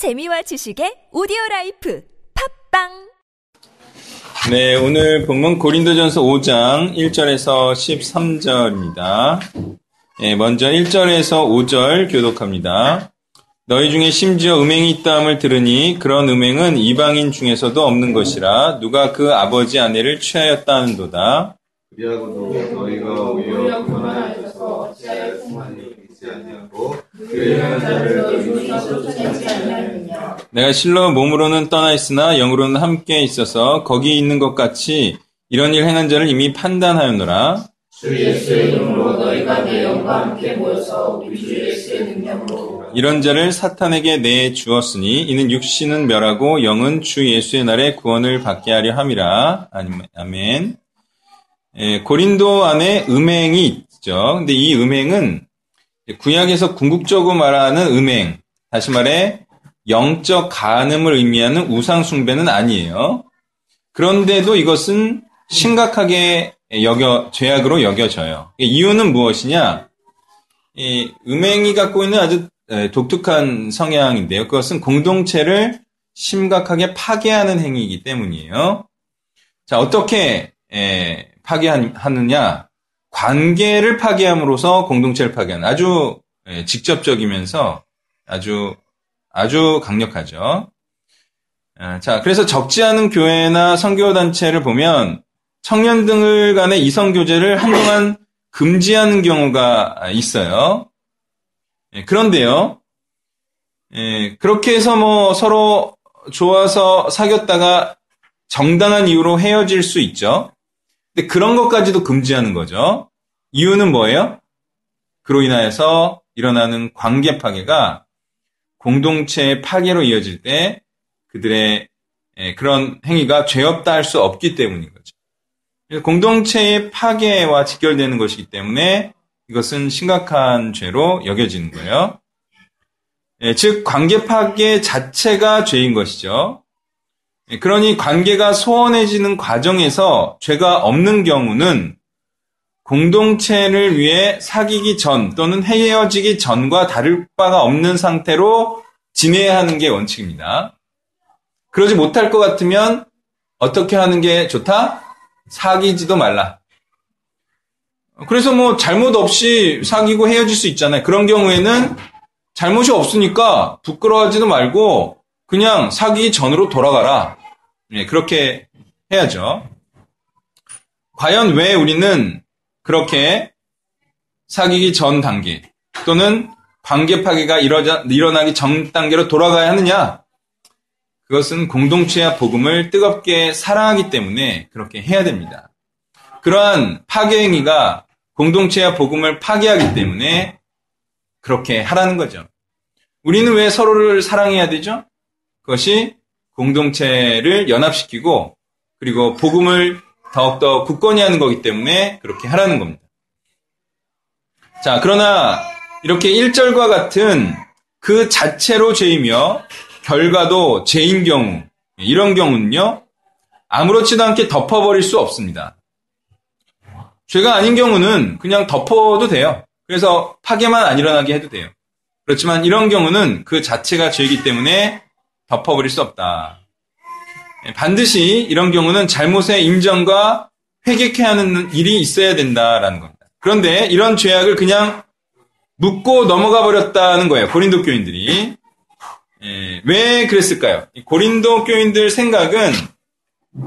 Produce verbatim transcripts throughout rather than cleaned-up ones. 재미와 지식의 오디오라이프 팝빵. 네, 오늘 본문 고린도전서 오 장 일 절에서 십삼 절입니다. 네, 먼저 일 절에서 오 절 교독합니다. 너희 중에 심지어 음행이 있다함을 들으니 그런 음행은 이방인 중에서도 없는 것이라. 누가 그 아버지 아내를 취하였다 하는도다. 그리하고도 너희가 오히려 교만하여서 어찌하여 풍만이 있지 않냐고 그리하는 자를 의미에서 쫓지 않느냐. 내가 실로 몸으로는 떠나 있으나 영으로는 함께 있어서 거기 있는 것 같이 이런 일 행한 자를 이미 판단하였노라. 주 예수의 이름으로 너희가 내 영과 함께 모여서 우리 주 예수의 능력으로 이런 자를 사탄에게 내 주었으니 이는 육신은 멸하고 영은 주 예수의 날에 구원을 받게 하려 함이라. 아멘. 예, 고린도 안에 음행이 있죠. 근데 이 음행은 구약에서 궁극적으로 말하는 음행, 다시 말해 영적 간음을 의미하는 우상 숭배는 아니에요. 그런데도 이것은 심각하게 여겨, 죄악으로 여겨져요. 이유는 무엇이냐? 이 음행이 갖고 있는 아주 독특한 성향인데요. 그것은 공동체를 심각하게 파괴하는 행위이기 때문이에요. 자, 어떻게 에, 파괴하느냐? 관계를 파괴함으로써 공동체를 파괴하는 아주 직접적이면서 아주 아주 강력하죠. 자, 그래서 적지 않은 교회나 선교단체를 보면 청년 등을 간의 이성교제를 한동안 금지하는 경우가 있어요. 그런데요, 그렇게 해서 뭐 서로 좋아서 사귀었다가 정당한 이유로 헤어질 수 있죠. 근데 그런 것까지도 금지하는 거죠. 이유는 뭐예요? 그로 인하여서 일어나는 관계 파괴가 공동체의 파괴로 이어질 때 그들의 그런 행위가 죄 없다 할 수 없기 때문인 거죠. 공동체의 파괴와 직결되는 것이기 때문에 이것은 심각한 죄로 여겨지는 거예요. 즉 관계 파괴 자체가 죄인 것이죠. 그러니 관계가 소원해지는 과정에서 죄가 없는 경우는 공동체를 위해 사귀기 전 또는 헤어지기 전과 다를 바가 없는 상태로 지내야 하는 게 원칙입니다. 그러지 못할 것 같으면 어떻게 하는 게 좋다? 사귀지도 말라. 그래서 뭐 잘못 없이 사귀고 헤어질 수 있잖아요. 그런 경우에는 잘못이 없으니까 부끄러워하지도 말고 그냥 사귀기 전으로 돌아가라. 네, 그렇게 해야죠. 과연 왜 우리는 그렇게 사귀기 전 단계 또는 관계 파괴가 일어자, 일어나기 전 단계로 돌아가야 하느냐? 그것은 공동체와 복음을 뜨겁게 사랑하기 때문에 그렇게 해야 됩니다. 그러한 파괴 행위가 공동체와 복음을 파괴하기 때문에 그렇게 하라는 거죠. 우리는 왜 서로를 사랑해야 되죠? 그것이 공동체를 연합시키고 그리고 복음을 더욱더 굳건히 하는 거기 때문에 그렇게 하라는 겁니다. 자, 그러나 이렇게 일 절과 같은 그 자체로 죄이며 결과도 죄인 경우, 이런 경우는요, 아무렇지도 않게 덮어버릴 수 없습니다. 죄가 아닌 경우는 그냥 덮어도 돼요. 그래서 파괴만 안 일어나게 해도 돼요. 그렇지만 이런 경우는 그 자체가 죄이기 때문에 덮어버릴 수 없다. 반드시 이런 경우는 잘못의 인정과 회개케 하는 일이 있어야 된다라는 겁니다. 그런데 이런 죄악을 그냥 묻고 넘어가 버렸다는 거예요. 고린도 교인들이. 예, 왜 그랬을까요? 고린도 교인들 생각은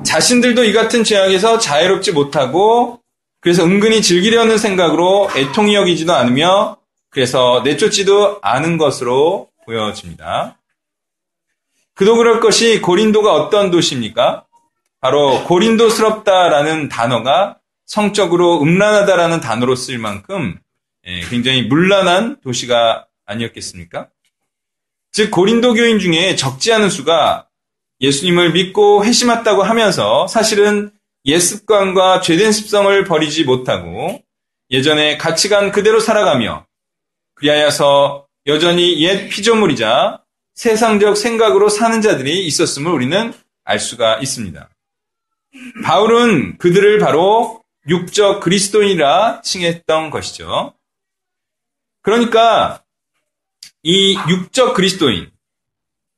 자신들도 이 같은 죄악에서 자애롭지 못하고 그래서 은근히 즐기려는 생각으로 애통이 여기지도 않으며 그래서 내쫓지도 않은 것으로 보여집니다. 그도 그럴 것이 고린도가 어떤 도시입니까? 바로 고린도스럽다라는 단어가 성적으로 음란하다라는 단어로 쓸 만큼 굉장히 문란한 도시가 아니었겠습니까? 즉 고린도 교인 중에 적지 않은 수가 예수님을 믿고 회심했다고 하면서 사실은 옛습관과 죄된 습성을 버리지 못하고 예전에 가치관 그대로 살아가며 그리하여서 여전히 옛 피조물이자 세상적 생각으로 사는 자들이 있었음을 우리는 알 수가 있습니다. 바울은 그들을 바로 육적 그리스도인이라 칭했던 것이죠. 그러니까 이 육적 그리스도인,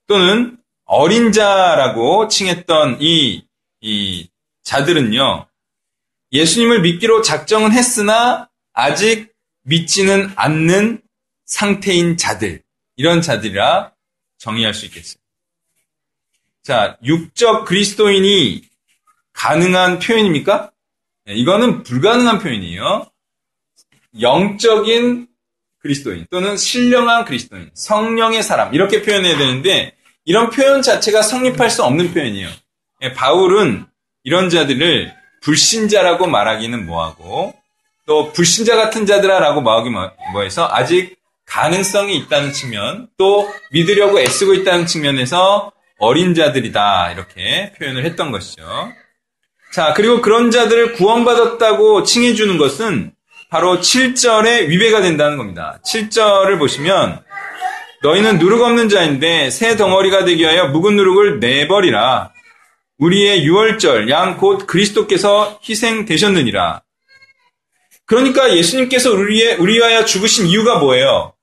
또는 어린 자라고 칭했던 이, 이 자들은요, 예수님을 믿기로 작정은 했으나 아직 믿지는 않는 상태인 자들, 이런 자들이라 정의할 수 있겠어요. 자, 육적 그리스도인이 가능한 표현입니까? 이거는 불가능한 표현이에요. 영적인 그리스도인 또는 신령한 그리스도인, 성령의 사람 이렇게 표현해야 되는데 이런 표현 자체가 성립할 수 없는 표현이에요. 바울은 이런 자들을 불신자라고 말하기는 뭐하고 또 불신자 같은 자들아라고 말하기 뭐해서 아직 가능성이 있다는 측면 또 믿으려고 애쓰고 있다는 측면에서 어린 자들이다 이렇게 표현을 했던 것이죠. 자, 그리고 그런 자들을 구원받았다고 칭해주는 것은 바로 칠 절에 위배가 된다는 겁니다. 칠 절을 보시면 너희는 누룩 없는 자인데 새 덩어리가 되기 위하여 묵은 누룩을 내버리라. 우리의 유월절 양 곧 그리스도께서 희생되셨느니라. 그러니까 예수님께서 우리의, 우리와야 죽으신 이유가 뭐예요?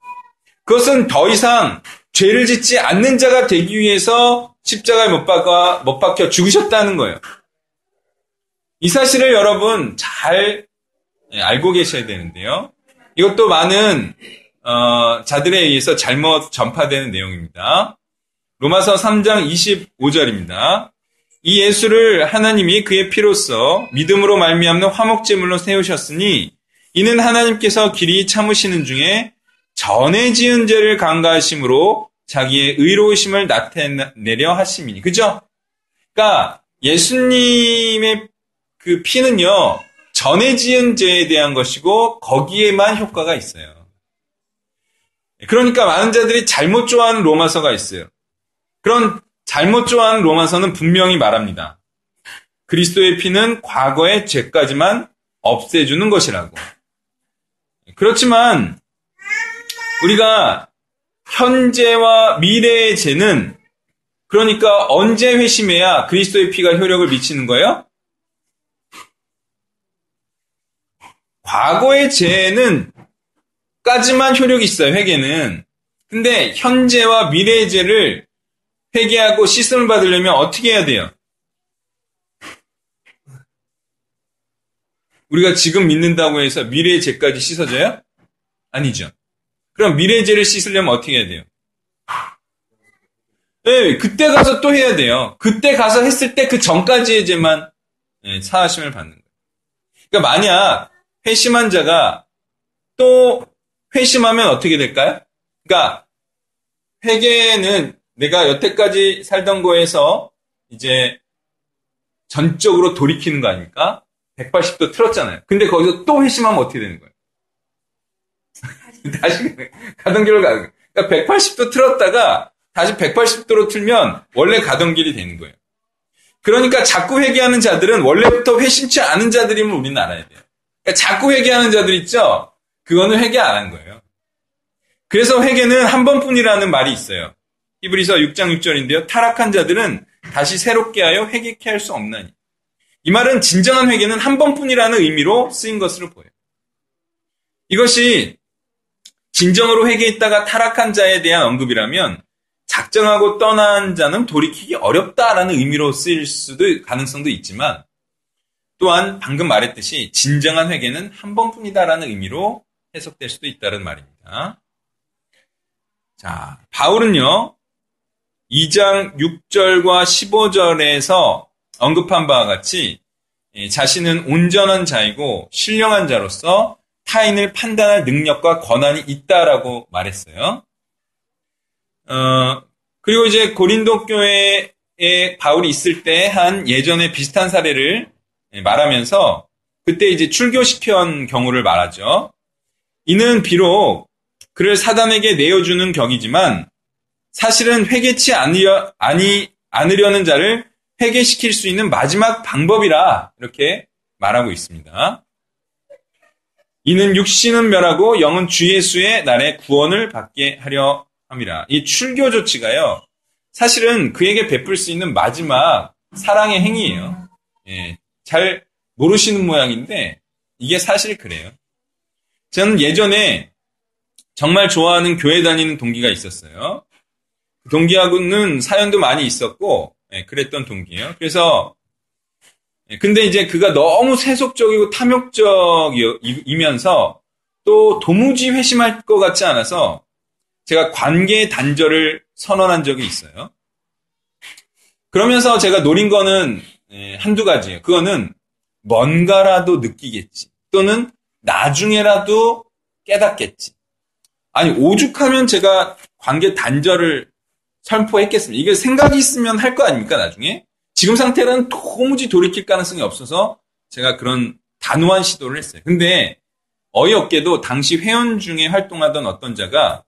그것은 더 이상 죄를 짓지 않는 자가 되기 위해서 십자가에 못 박아, 못 박혀 죽으셨다는 거예요. 이 사실을 여러분 잘 알고 계셔야 되는데요. 이것도 많은 어, 자들에 의해서 잘못 전파되는 내용입니다. 로마서 삼 장 이십오 절입니다. 이 예수를 하나님이 그의 피로써 믿음으로 말미암는 화목제물로 세우셨으니 이는 하나님께서 길이 참으시는 중에 전에 지은 죄를 간과하심으로 자기의 의로우심을 나타내려 하심이니. 그죠? 그러니까 예수님의 그 피는요, 전에 지은 죄에 대한 것이고 거기에만 효과가 있어요. 그러니까 많은 자들이 잘못 좋아하는 로마서가 있어요. 그런 잘못 좋아하는 로마서는 분명히 말합니다. 그리스도의 피는 과거의 죄까지만 없애주는 것이라고. 그렇지만 우리가 현재와 미래의 죄는 그러니까 언제 회심해야 그리스도의 피가 효력을 미치는 거예요? 과거의 죄는 까지만 효력이 있어요, 회개는. 근데 현재와 미래의 죄를 회개하고 씻음을 받으려면 어떻게 해야 돼요? 우리가 지금 믿는다고 해서 미래의 죄까지 씻어져요? 아니죠. 그럼 미래의 죄를 씻으려면 어떻게 해야 돼요? 네, 그때 가서 또 해야 돼요. 그때 가서 했을 때 그 전까지의 죄만 네, 사하심을 받는 거예요. 그러니까 만약 회심한 자가 또 회심하면 어떻게 될까요? 그러니까 회개는 내가 여태까지 살던 거에서 이제 전적으로 돌이키는 거 아닙니까? 백팔십 도 틀었잖아요. 근데 거기서 또 회심하면 어떻게 되는 거예요? 다시 가던 길로 가는 거예요. 그러니까 백팔십 도 틀었다가 다시 백팔십 도로 틀면 원래 가던 길이 되는 거예요. 그러니까 자꾸 회개하는 자들은 원래부터 회심치 않은 자들임을 우리는 알아야 돼요. 그러니까 자꾸 회개하는 자들 있죠? 그거는 회개 안 한 거예요. 그래서 회개는 한 번뿐이라는 말이 있어요. 히브리서 육 장 육 절인데요. 타락한 자들은 다시 새롭게 하여 회개케 할 수 없나니. 이 말은 진정한 회개는 한 번뿐이라는 의미로 쓰인 것으로 보여요. 이것이 진정으로 회개했다가 타락한 자에 대한 언급이라면 작정하고 떠난 자는 돌이키기 어렵다라는 의미로 쓰일 수도 가능성도 있지만 또한 방금 말했듯이 진정한 회개는 한 번뿐이다라는 의미로 해석될 수도 있다는 말입니다. 자, 바울은요, 이 장 육 절과 십오 절에서 언급한 바와 같이 자신은 온전한 자이고 신령한 자로서 타인을 판단할 능력과 권한이 있다라고 말했어요. 어, 그리고 이제 고린도 교회에 바울이 있을 때 한 예전에 비슷한 사례를 말하면서 그때 이제 출교시켜온 경우를 말하죠. 이는 비록 그를 사단에게 내어주는 격이지만 사실은 회개치 않으려, 아니, 않으려는 자를 회개시킬 수 있는 마지막 방법이라 이렇게 말하고 있습니다. 이는 육신은 멸하고 영은 주 예수의 날에 구원을 받게 하려 함이라. 이 출교 조치가요, 사실은 그에게 베풀 수 있는 마지막 사랑의 행위예요. 예. 잘 모르시는 모양인데 이게 사실 그래요. 저는 예전에 정말 좋아하는 교회 다니는 동기가 있었어요. 동기하고는 사연도 많이 있었고, 예, 그랬던 동기예요. 그래서 예, 근데 이제 그가 너무 세속적이고 탐욕적이면서 또 도무지 회심할 것 같지 않아서 제가 관계 단절을 선언한 적이 있어요. 그러면서 제가 노린 거는 예, 한두 가지예요. 그거는 뭔가라도 느끼겠지. 또는 나중에라도 깨닫겠지. 아니, 오죽하면 제가 관계 단절을 선포했겠습니까? 이게 생각이 있으면 할 거 아닙니까, 나중에? 지금 상태는 도무지 돌이킬 가능성이 없어서 제가 그런 단호한 시도를 했어요. 근데 어이없게도 당시 회원 중에 활동하던 어떤 자가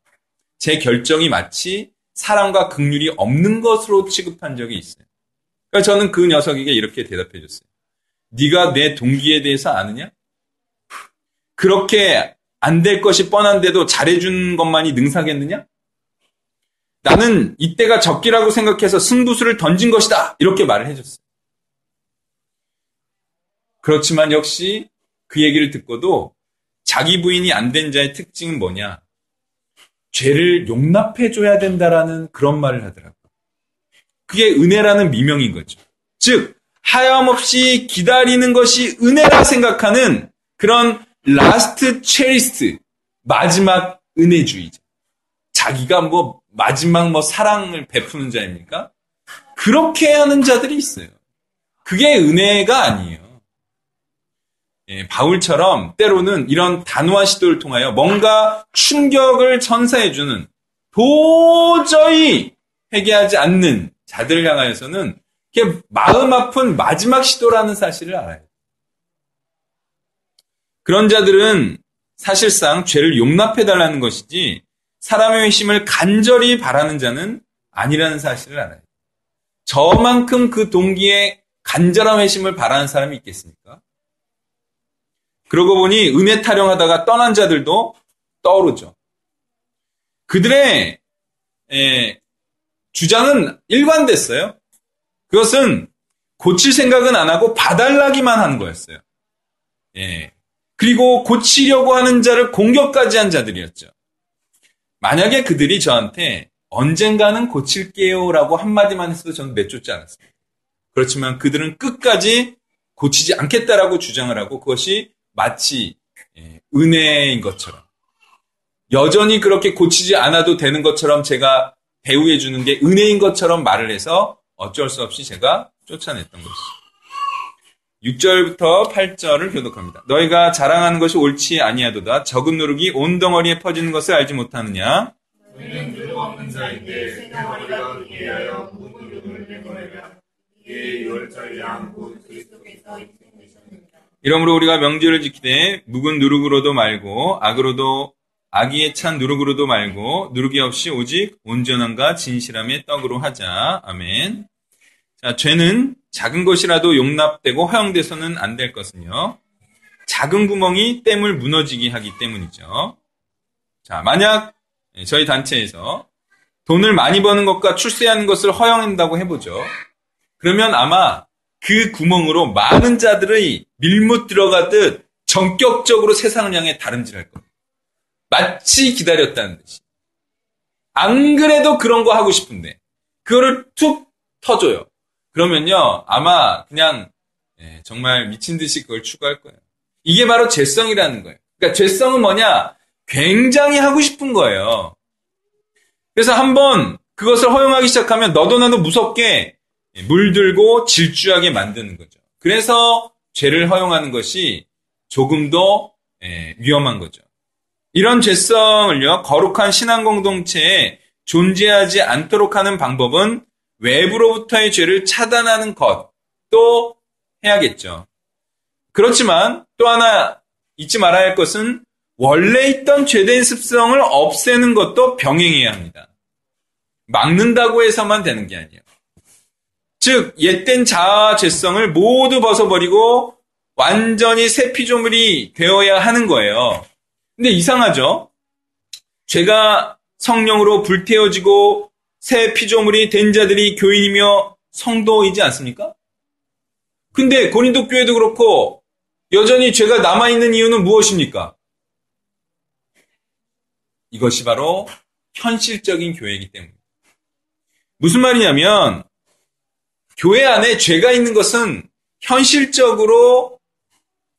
제 결정이 마치 사랑과 긍휼이 없는 것으로 취급한 적이 있어요. 그래서 저는 그 녀석에게 이렇게 대답해 줬어요. 네가 내 동기에 대해서 아느냐? 그렇게 안 될 것이 뻔한데도 잘해준 것만이 능사겠느냐? 나는 이때가 적기라고 생각해서 승부수를 던진 것이다. 이렇게 말을 해줬어요. 그렇지만 역시 그 얘기를 듣고도 자기 부인이 안 된 자의 특징은 뭐냐? 죄를 용납해줘야 된다라는 그런 말을 하더라고요. 그게 은혜라는 미명인 거죠. 즉, 하염없이 기다리는 것이 은혜라 생각하는 그런 라스트 체리스트, 마지막 은혜주의자. 자기가 뭐 마지막 뭐 사랑을 베푸는 자입니까? 그렇게 하는 자들이 있어요. 그게 은혜가 아니에요. 예, 바울처럼 때로는 이런 단호한 시도를 통하여 뭔가 충격을 선사해주는, 도저히 회개하지 않는 자들을 향하여서는 그게 마음 아픈 마지막 시도라는 사실을 알아요. 그런 자들은 사실상 죄를 용납해달라는 것이지 사람의 회심을 간절히 바라는 자는 아니라는 사실을 알아요. 저만큼 그 동기에 간절한 회심을 바라는 사람이 있겠습니까? 그러고 보니 은혜 타령하다가 떠난 자들도 떠오르죠. 그들의 에, 주장은 일관됐어요. 그것은 고칠 생각은 안 하고 봐달라기만 한 거였어요. 예. 그리고 고치려고 하는 자를 공격까지 한 자들이었죠. 만약에 그들이 저한테 언젠가는 고칠게요라고 한마디만 했어도 저는 내쫓지 않았습니다. 그렇지만 그들은 끝까지 고치지 않겠다라고 주장을 하고 그것이 마치 은혜인 것처럼 여전히 그렇게 고치지 않아도 되는 것처럼 제가 배우해주는 게 은혜인 것처럼 말을 해서 어쩔 수 없이 제가 쫓아냈던 것이죠. 육 절부터 팔 절을 교독합니다. 너희가 자랑하는 것이 옳지 아니하도다. 적은 누룩이 온 덩어리에 퍼지는 것을 알지 못하느냐. 너희는 누룩 없는 자인데 생활리가 위하여 모든 누룩을 내보내라. 이에 열자를 안고 그리스도께서 입생되셨느니라. 이러므로 우리가 명절을 지키되 묵은 누룩으로도 말고 악으로도 악의에 찬 누룩으로도 말고 누룩이 없이 오직 온전함과 진실함의 떡으로 하자. 아멘. 자, 죄는 작은 것이라도 용납되고 허용돼서는 안 될 것은요, 작은 구멍이 댐을 무너지게 하기 때문이죠. 자, 만약 저희 단체에서 돈을 많이 버는 것과 출세하는 것을 허용한다고 해보죠. 그러면 아마 그 구멍으로 많은 자들의 밀못 들어가듯 전격적으로 세상을 향해 다름질할 겁니다. 마치 기다렸다는 듯이. 안 그래도 그런 거 하고 싶은데 그거를 툭 터줘요. 그러면요, 아마 그냥 예, 정말 미친 듯이 그걸 추구할 거예요. 이게 바로 죄성이라는 거예요. 그러니까 죄성은 뭐냐? 굉장히 하고 싶은 거예요. 그래서 한번 그것을 허용하기 시작하면 너도 나도 무섭게 물들고 질주하게 만드는 거죠. 그래서 죄를 허용하는 것이 조금 더 예, 위험한 거죠. 이런 죄성을요, 거룩한 신앙 공동체에 존재하지 않도록 하는 방법은 외부로부터의 죄를 차단하는 것도 해야겠죠. 그렇지만 또 하나 잊지 말아야 할 것은 원래 있던 죄된 습성을 없애는 것도 병행해야 합니다. 막는다고 해서만 되는 게 아니에요. 즉, 옛된 자아 죄성을 모두 벗어버리고 완전히 새 피조물이 되어야 하는 거예요. 근데 이상하죠? 죄가 성령으로 불태워지고 새 피조물이 된 자들이 교인이며 성도이지 않습니까? 근데 고린도 교회도 그렇고 여전히 죄가 남아있는 이유는 무엇입니까? 이것이 바로 현실적인 교회이기 때문입니다. 무슨 말이냐면 교회 안에 죄가 있는 것은 현실적으로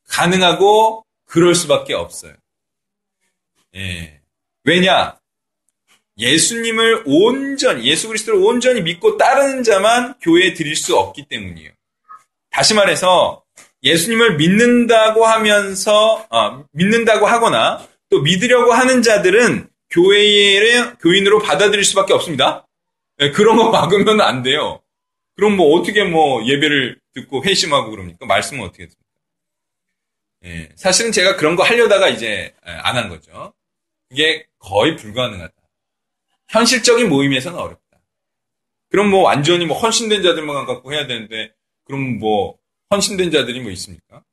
가능하고 그럴 수밖에 없어요. 예. 왜냐? 예수님을 온전히, 예수 그리스도를 온전히 믿고 따르는 자만 교회에 드릴 수 없기 때문이에요. 다시 말해서 예수님을 믿는다고 하면서, 아, 믿는다고 하거나 또 믿으려고 하는 자들은 교회를 교인으로 받아들일 수밖에 없습니다. 예, 그런 거 막으면 안 돼요. 그럼 뭐 어떻게 뭐 예배를 듣고 회심하고 그럽니까? 말씀은 어떻게 됩니까? 예, 사실은 제가 그런 거 하려다가 이제 안 한 거죠. 이게 거의 불가능하다. 현실적인 모임에서는 어렵다. 그럼 뭐 완전히 뭐 헌신된 자들만 갖고 해야 되는데 그럼 뭐 헌신된 자들이 뭐 있습니까?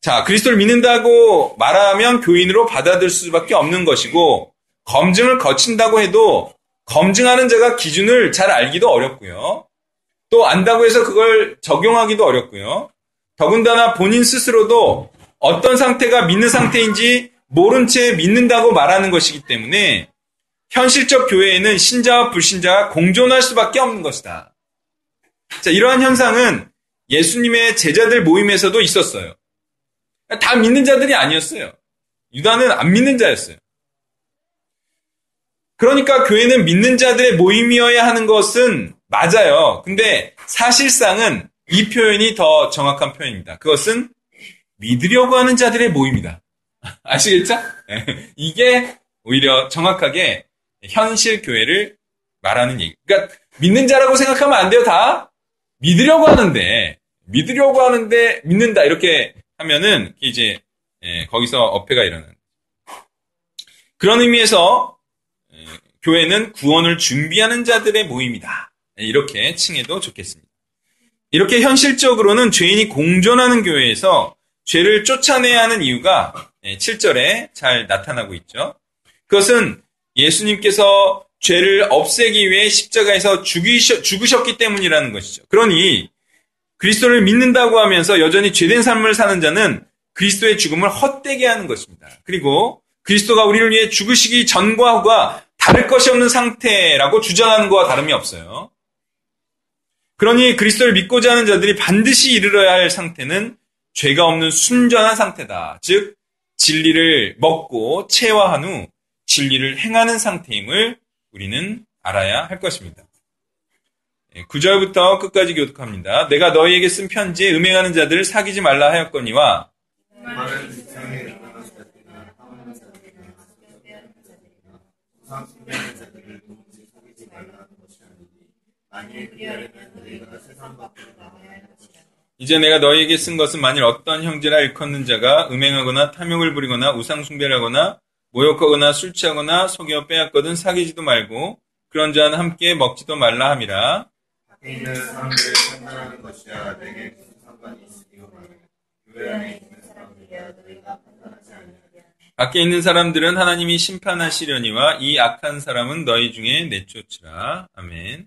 자, 그리스도를 믿는다고 말하면 교인으로 받아들일 수밖에 없는 것이고 검증을 거친다고 해도 검증하는 자가 기준을 잘 알기도 어렵고요. 또 안다고 해서 그걸 적용하기도 어렵고요. 더군다나 본인 스스로도 어떤 상태가 믿는 상태인지 모른 채 믿는다고 말하는 것이기 때문에 현실적 교회에는 신자와 불신자가 공존할 수밖에 없는 것이다. 자, 이러한 현상은 예수님의 제자들 모임에서도 있었어요. 다 믿는 자들이 아니었어요. 유다는 안 믿는 자였어요. 그러니까 교회는 믿는 자들의 모임이어야 하는 것은 맞아요. 근데 사실상은 이 표현이 더 정확한 표현입니다. 그것은 믿으려고 하는 자들의 모임이다. 아시겠죠? 이게 오히려 정확하게 현실 교회를 말하는 얘기. 그러니까 믿는 자라고 생각하면 안 돼요. 다 믿으려고 하는데 믿으려고 하는데 믿는다 이렇게 하면은 이제 거기서 어폐가 일어나는. 그런 의미에서 교회는 구원을 준비하는 자들의 모임이다. 이렇게 칭해도 좋겠습니다. 이렇게 현실적으로는 죄인이 공존하는 교회에서 죄를 쫓아내야 하는 이유가 칠 절에 잘 나타나고 있죠. 그것은 예수님께서 죄를 없애기 위해 십자가에서 죽이셔, 죽으셨기 때문이라는 것이죠. 그러니 그리스도를 믿는다고 하면서 여전히 죄된 삶을 사는 자는 그리스도의 죽음을 헛되게 하는 것입니다. 그리고 그리스도가 우리를 위해 죽으시기 전과 후가 다를 것이 없는 상태라고 주장하는 것과 다름이 없어요. 그러니 그리스도를 믿고자 하는 자들이 반드시 이르러야 할 상태는 죄가 없는 순전한 상태다. 즉 진리를 먹고 체화한 후 진리를 행하는 상태임을 우리는 알아야 할 것입니다. 구 절부터 끝까지 교독합니다. 내가 너희에게 쓴 편지에 음행하는 자들을 사귀지 말라 하였거니와 이제 내가 너희에게 쓴 것은 만일 어떤 형제라 일컫는 자가 음행하거나 탐욕을 부리거나 우상숭배를 하거나 모욕하거나 술 취하거나 속여 빼앗거든 사귀지도 말고 그런 자는 함께 먹지도 말라 함이라. 밖에 있는 사람들을 판단하는 것이야 내게 무슨 상관이 있으리요. 교회 안에 있는 사람들이야 너희가 판단하지 아니하리라. 밖에 있는 사람들은 하나님이 심판하시려니와 이 악한 사람은 너희 중에 내쫓으라. 아멘.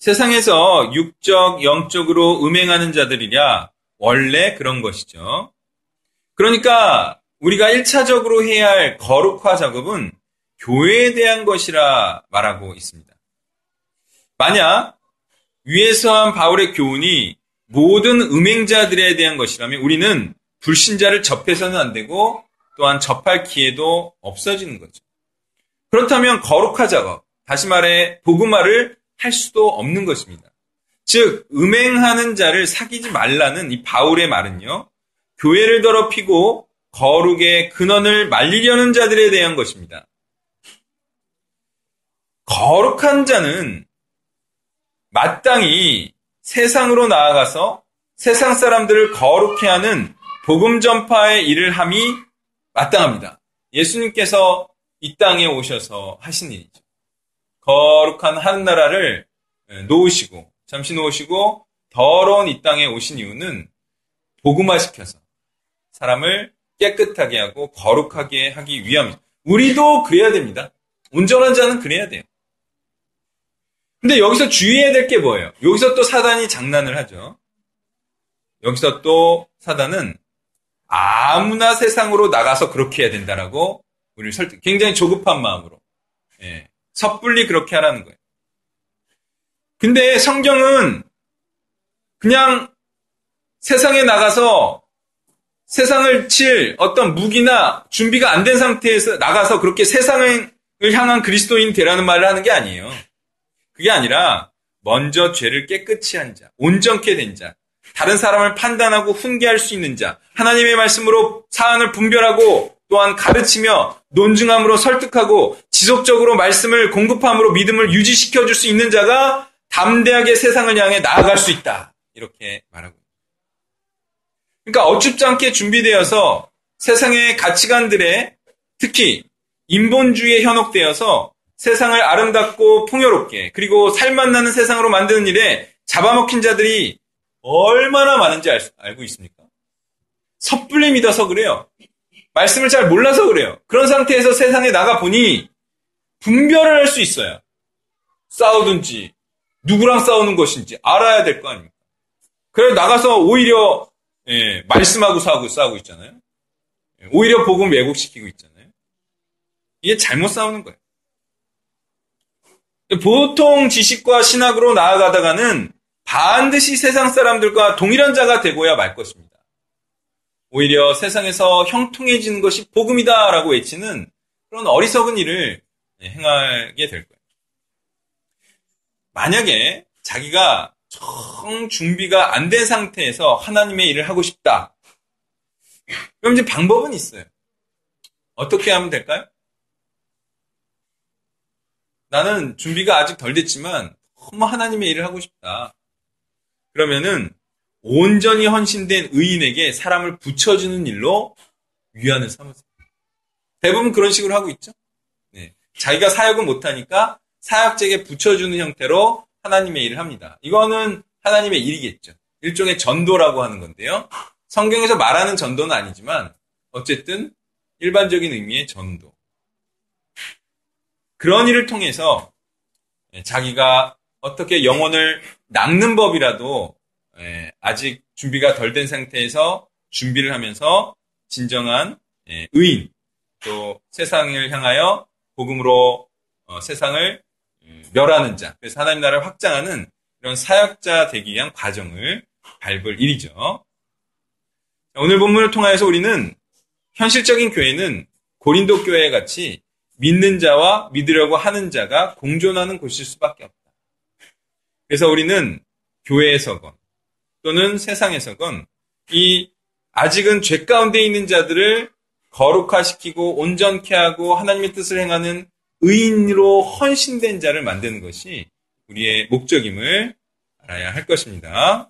세상에서 육적, 영적으로 음행하는 자들이랴 원래 그런 것이죠. 그러니까 우리가 일차적으로 해야 할 거룩화 작업은 교회에 대한 것이라 말하고 있습니다. 만약 위에서 한 바울의 교훈이 모든 음행자들에 대한 것이라면 우리는 불신자를 접해서는 안 되고 또한 접할 기회도 없어지는 거죠. 그렇다면 거룩화 작업, 다시 말해 복음화를 할 수도 없는 것입니다. 즉 음행하는 자를 사귀지 말라는 이 바울의 말은요. 교회를 더럽히고 거룩의 근원을 말리려는 자들에 대한 것입니다. 거룩한 자는 마땅히 세상으로 나아가서 세상 사람들을 거룩해 하는 복음 전파의 일을 함이 마땅합니다. 예수님께서 이 땅에 오셔서 하신 일이죠. 거룩한 하늘나라를 놓으시고 잠시 놓으시고 더러운 이 땅에 오신 이유는 복음화시켜서 사람을 깨끗하게 하고 거룩하게 하기 위함입니다. 우리도 그래야 됩니다. 온전한 자는 그래야 돼요. 근데 여기서 주의해야 될 게 뭐예요? 여기서 또 사단이 장난을 하죠. 여기서 또 사단은 아무나 세상으로 나가서 그렇게 해야 된다라고 우리를 설득. 굉장히 조급한 마음으로. 예. 섣불리 그렇게 하라는 거예요. 근데 성경은 그냥 세상에 나가서 세상을 칠 어떤 무기나 준비가 안 된 상태에서 나가서 그렇게 세상을 향한 그리스도인 되라는 말을 하는 게 아니에요. 그게 아니라 먼저 죄를 깨끗이 한 자, 온전케 된 자, 다른 사람을 판단하고 훈계할 수 있는 자, 하나님의 말씀으로 사안을 분별하고 또한 가르치며 논증함으로 설득하고 지속적으로 말씀을 공급함으로 믿음을 유지시켜 줄 수 있는 자가 담대하게 세상을 향해 나아갈 수 있다. 이렇게 말하고 있습니다. 그러니까 어쭙지 않게 준비되어서 세상의 가치관들에 특히 인본주의에 현혹되어서 세상을 아름답고 풍요롭게 그리고 살맛나는 세상으로 만드는 일에 잡아먹힌 자들이 얼마나 많은지 알, 알고 있습니까? 섣불리 믿어서 그래요. 말씀을 잘 몰라서 그래요. 그런 상태에서 세상에 나가보니 분별을 할 수 있어요. 싸우든지 누구랑 싸우는 것인지 알아야 될 거 아닙니까? 그래서 나가서 오히려 예, 말씀하고 싸우고, 싸우고 있잖아요. 오히려 복음 왜곡시키고 있잖아요. 이게 잘못 싸우는 거예요. 보통 지식과 신학으로 나아가다가는 반드시 세상 사람들과 동일한 자가 되고야 말 것입니다. 오히려 세상에서 형통해지는 것이 복음이다라고 외치는 그런 어리석은 일을 행하게 될 거예요. 만약에 자기가 정 준비가 안 된 상태에서 하나님의 일을 하고 싶다. 그럼 이제 방법은 있어요. 어떻게 하면 될까요? 나는 준비가 아직 덜 됐지만 너무 하나님의 일을 하고 싶다. 그러면은 온전히 헌신된 의인에게 사람을 붙여주는 일로 위안을 삼으세요. 대부분 그런 식으로 하고 있죠. 네. 자기가 사역은 못하니까 사역자에게 붙여주는 형태로 하나님의 일을 합니다. 이거는 하나님의 일이겠죠. 일종의 전도라고 하는 건데요. 성경에서 말하는 전도는 아니지만 어쨌든 일반적인 의미의 전도. 그런 일을 통해서 자기가 어떻게 영혼을 낚는 법이라도 아직 준비가 덜 된 상태에서 준비를 하면서 진정한 의인, 또 세상을 향하여 복음으로 세상을 멸하는 자, 그래서 하나님 나라를 확장하는 이런 사역자 되기 위한 과정을 밟을 일이죠. 오늘 본문을 통하여서 우리는 현실적인 교회는 고린도 교회 같이 믿는 자와 믿으려고 하는 자가 공존하는 곳일 수밖에 없다. 그래서 우리는 교회에서건 또는 세상에서건 이 아직은 죄 가운데 있는 자들을 거룩화시키고 온전케 하고 하나님의 뜻을 행하는 의인으로 헌신된 자를 만드는 것이 우리의 목적임을 알아야 할 것입니다.